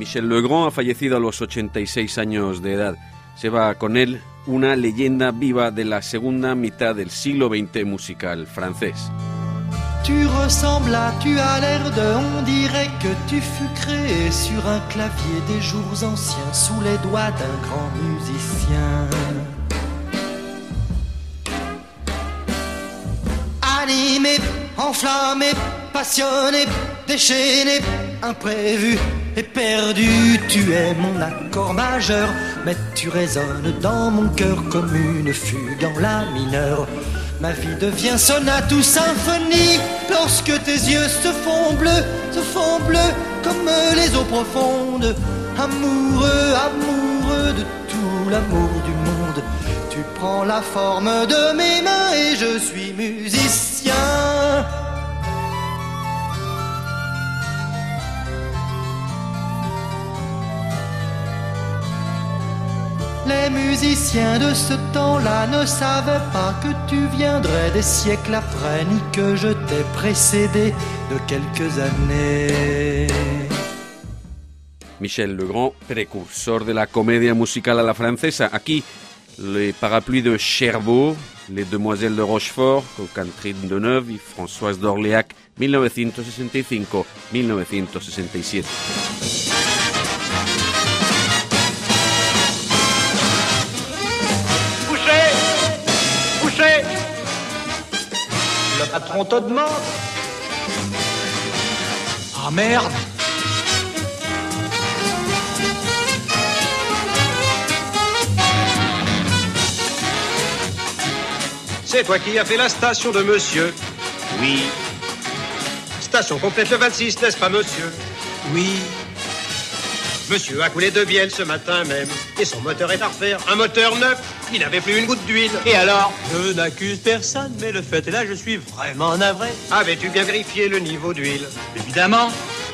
Michel Legrand ha fallecido a los 86 años de edad. Se va con él una leyenda viva de la segunda mitad del siglo XX musical francés. Tu ressembles à, tu as l'air de, on dirait que tu fus créé sur un clavier des jours anciens, sous les doigts d'un grand musicien. Animé, enflammé, passionné, déchaîné, imprévu et perdu, tu es mon accord majeur, mais tu résonnes dans mon cœur comme une fugue en la mineure. Ma vie devient sonate ou symphonie lorsque tes yeux se font bleus comme les eaux profondes. Amoureux, amoureux de tout l'amour du monde, tu prends la forme de mes mains et je suis musicien. Les musiciens de ce temps-là ne savaient pas que tu viendrais des siècles après, ni que je t'ai précédé de quelques années. Michel Legrand, précursor de la comedia musical a la francesa. Aquí, Le Parapluie de Cherbourg, Les Demoiselles de Rochefort, con Catherine Deneuve y Françoise d'Orléans, 1965-1967. Le patron te demande. Ah merde. C'est toi qui as fait la station de monsieur. Oui. Station complète le 26, n'est-ce pas monsieur? Oui. Monsieur a coulé 2 bielles ce matin même. Et son moteur est à refaire. Un moteur neuf. Il n'avait plus une goutte d'huile. Et alors? Je n'accuse personne, mais le fait est là, je suis vraiment navré. Avais-tu bien vérifié le niveau d'huile? Évidemment.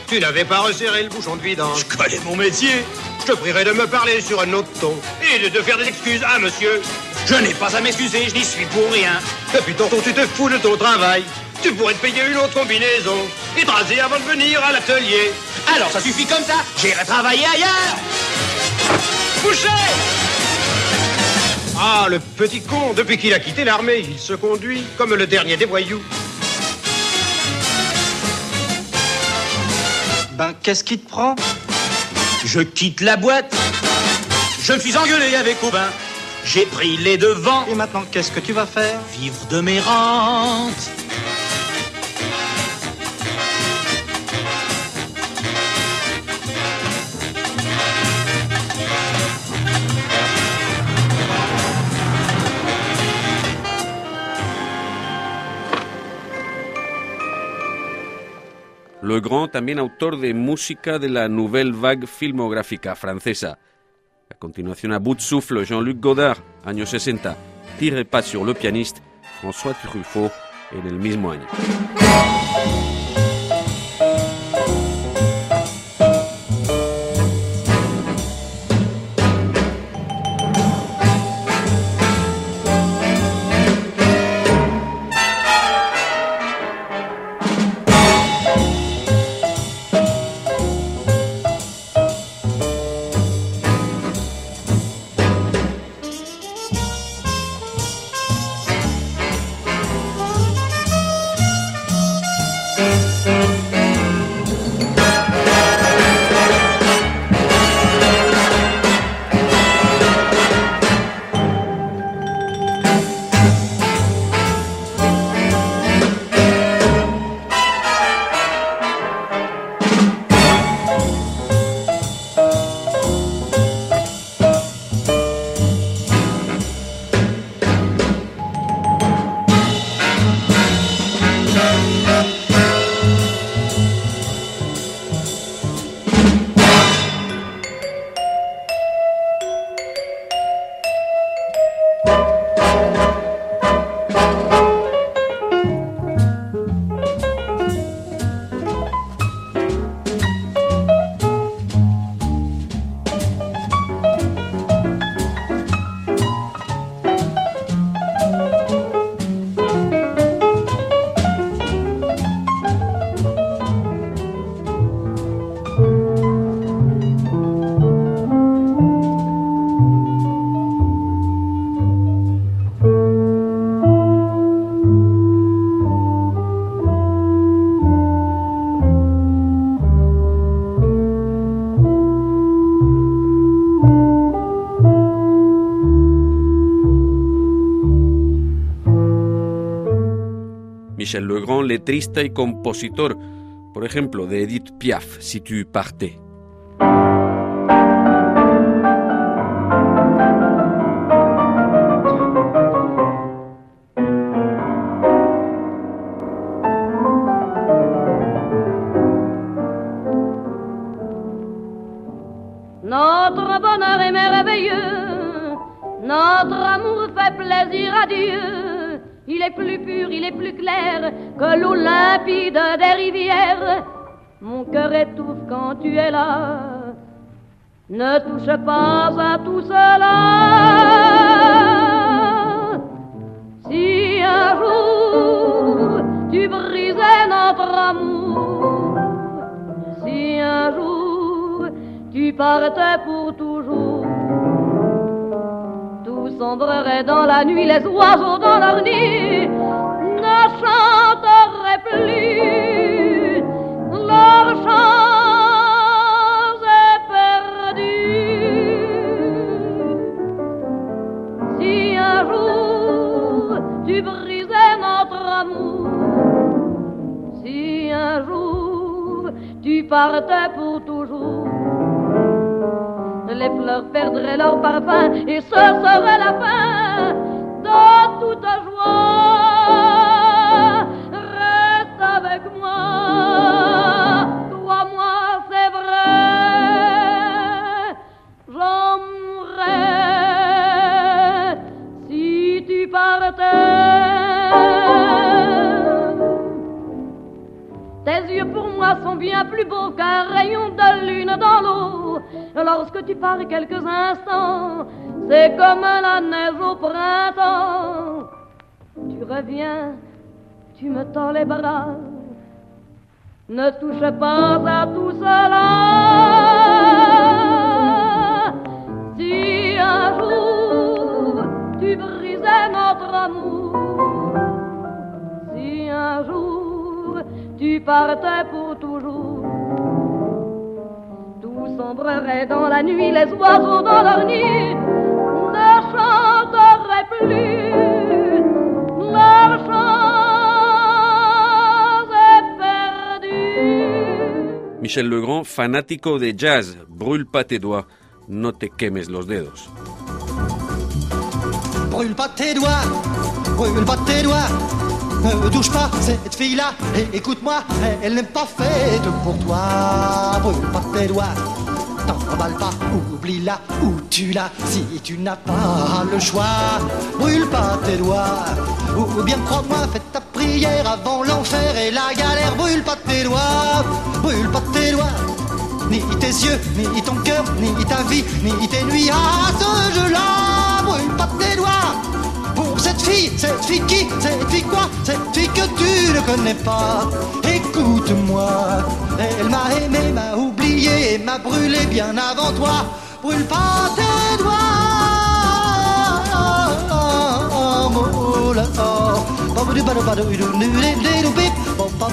Tu n'avais pas resserré le bouchon de vidange. Je connais mon métier. Je te prierai de me parler sur un autre ton. Et de faire des excuses. Ah, monsieur, je n'ai pas à m'excuser, je n'y suis pour rien. Depuis ton tour, tu te fous de ton travail. Tu pourrais te payer une autre combinaison et te raser avant de venir à l'atelier. Alors ça suffit comme ça, j'irai travailler ailleurs. Boucher! Ah, le petit con, depuis qu'il a quitté l'armée, il se conduit comme le dernier des voyous. Ben, qu'est-ce qui te prend? Je quitte la boîte. Je me suis engueulé avec Aubin. J'ai pris les devants. Et maintenant, qu'est-ce que tu vas faire? Vivre de mes rentes. Legrand, también autor de música de la Nouvelle Vague filmográfica francesa. A continuación, a bout de souffle, Jean-Luc Godard, años 60, Tire pas sur le pianiste, François Truffaut, en el mismo año. Michel Legrand, letrista y compositor, por ejemplo, de Edith Piaf, Si tu partais. Notre bonheur est merveilleux, notre amour fait plaisir à Dieu. Il est plus pur, il est plus clair que l'eau limpide des rivières. Mon cœur étouffe quand tu es là, ne touche pas à tout cela. Si un jour tu brisais notre amour, si un jour tu partais pour toujours, tout sombrerait dans la nuit, les oiseaux dans leur nid ne chanteraient plus, leur chant est perdu. Si un jour tu brisais notre amour, si un jour tu partais pour toujours, les fleurs perdraient leur parfum et ce serait la fin de toute joie. Reste avec moi, crois-moi, c'est vrai, j'aimerais si tu partais. Tes yeux pour moi sont bien plus beaux qu'un rayon de lune dans l'eau. Lorsque tu pars quelques instants, c'est comme la neige au printemps. Tu reviens, tu me tends les bras, ne touche pas à tout cela. Si un jour tu brisais notre amour, si un jour tu partais pour toujours, sombrerait dans la nuit, les oiseaux dans leur nid ne chanteraient plus, leur chant est perdu. Michel Legrand, fanático de jazz, brûle pas tes doigts, no te quemes los dedos. Brûle pas tes doigts, brûle pas tes doigts, ne me touche pas cette fille-là, et écoute-moi, elle n'est pas faite pour toi. Brûle pas tes doigts, t'emballe pas, oublie-la ou tue-la si tu n'as pas le choix. Brûle pas tes doigts, ou bien crois-moi, fais ta prière avant l'enfer et la galère. Brûle pas tes doigts, ni tes yeux, ni ton cœur, ni ta vie, ni tes nuits à ce jeu-là. Brûle pas tes doigts pour cette fille qui, cette fille quoi, cette fille que tu ne connais pas. Écoute-moi, elle m'a aimé, m'a oublié et m'a brûlé bien avant toi. Brûle pas tes doigts, Brûle pas tes doigts, brûle pas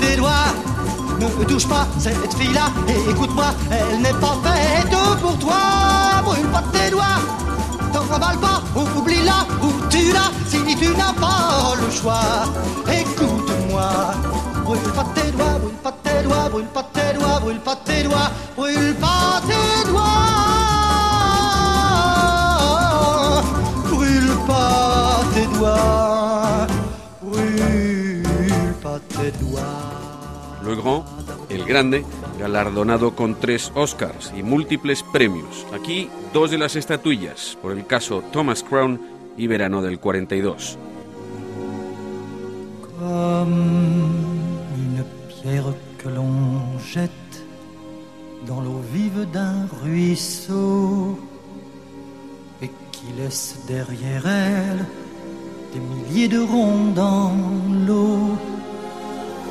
tes doigts, ne touche pas cette fille-là, et écoute-moi, elle n'est pas faite pour toi. Brûle pas tes doigts, t'emballe pas, oublie-la ou tue-la si tu n'as pas le choix. Écoute-moi, brûle pas tes doigts, brûle pas tes doigts, brûle pas tes doigts, brûle pas tes doigts, brûle pas tes doigts, brûle pas tes doigts, brûle pas tes doigts. Legrand, el grande, galardonado con 3 Oscars y múltiples premios. Aquí 2 de las estatuillas, por el caso Thomas Crown y Verano del 42. Comme une pierre que l'on jette dans l'eau vive d'un ruisseau et qui laisse derrière elle des milliers de ronds dans l'eau,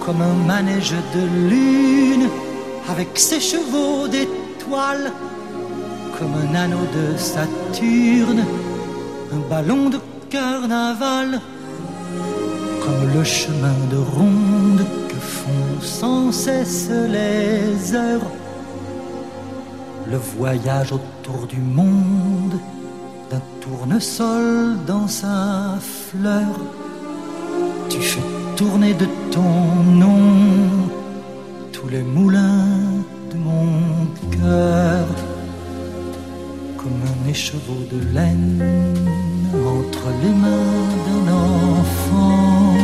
comme un manège de lune, avec ses chevaux d'étoiles, comme un anneau de Saturne, un ballon de carnaval, comme le chemin de ronde que font sans cesse les heures, le voyage autour du monde d'un tournesol dans sa fleur. Tu fais tourner de ton nom tous les moulins de mon cœur, comme un écheveau de laine entre les mains d'un enfant,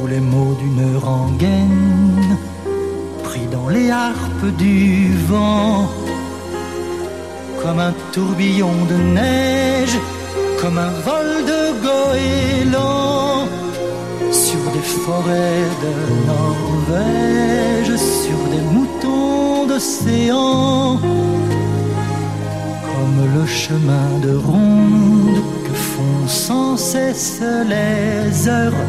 ou les mots d'une rengaine pris dans les harpes du vent, comme un tourbillon de neige, comme un vol de goéland, sur des forêts de Norvège, sur des moutons d'océan, comme le chemin de ronde que font sans cesse les heures,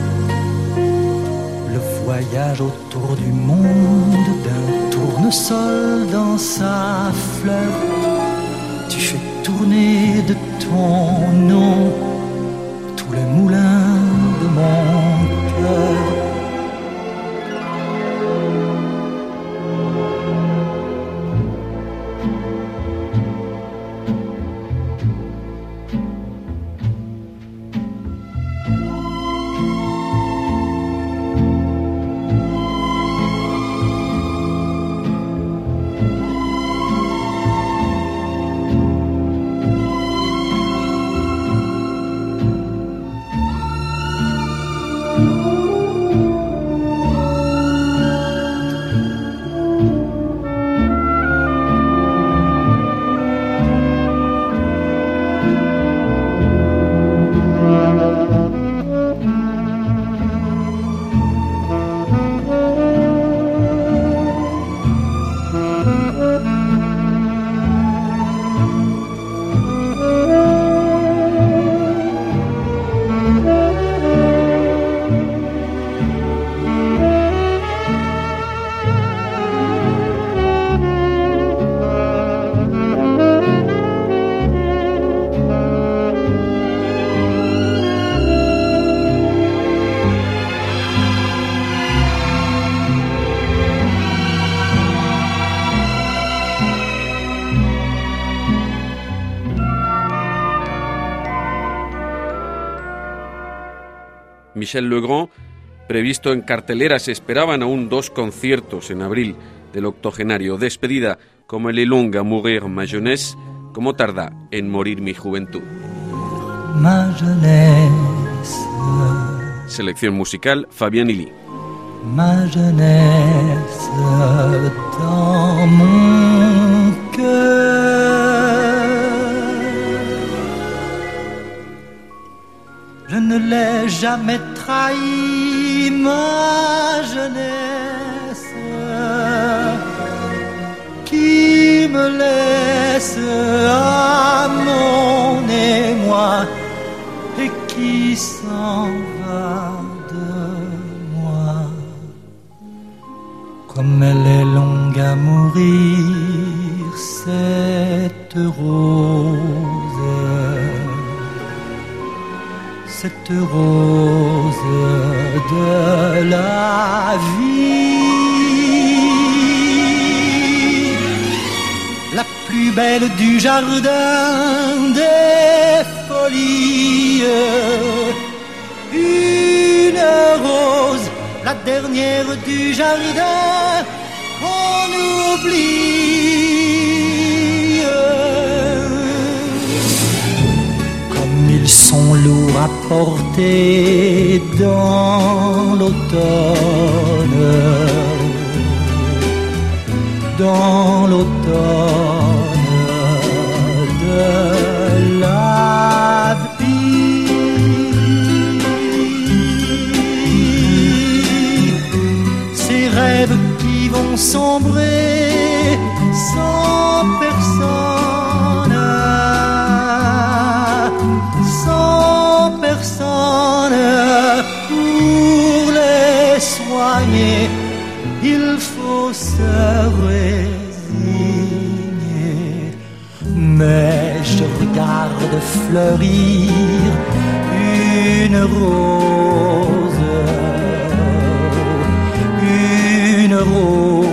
le voyage autour du monde d'un tournesol dans sa fleur. Tu fais tourner de ton nom tous les moulins de mon cœur. Michel Legrand, previsto en cartelera, se esperaban aún 2 conciertos en abril del octogenario. Despedida, como elle est longue à mourir ma jeunesse, como tarda en morir mi juventud. Ma jeunesse. Selección musical, Fabián Illy. Ma jeunesse dans mon cœur. Je ne l'ai jamais trahi, ma jeunesse, qui me laisse à mon émoi et qui s'en va de moi. Comme elle est longue à mourir, cette rose, cette rose de la vie, la plus belle du jardin des folies, une rose, la dernière du jardin qu'on oublie. Comme ils sont lourds à porter dans l'automne, dans l'automne de la vie, ces rêves qui vont sombrer sans personne, sans personne. gagner, il faut se résigner. Mais je regarde fleurir une rose, une rose.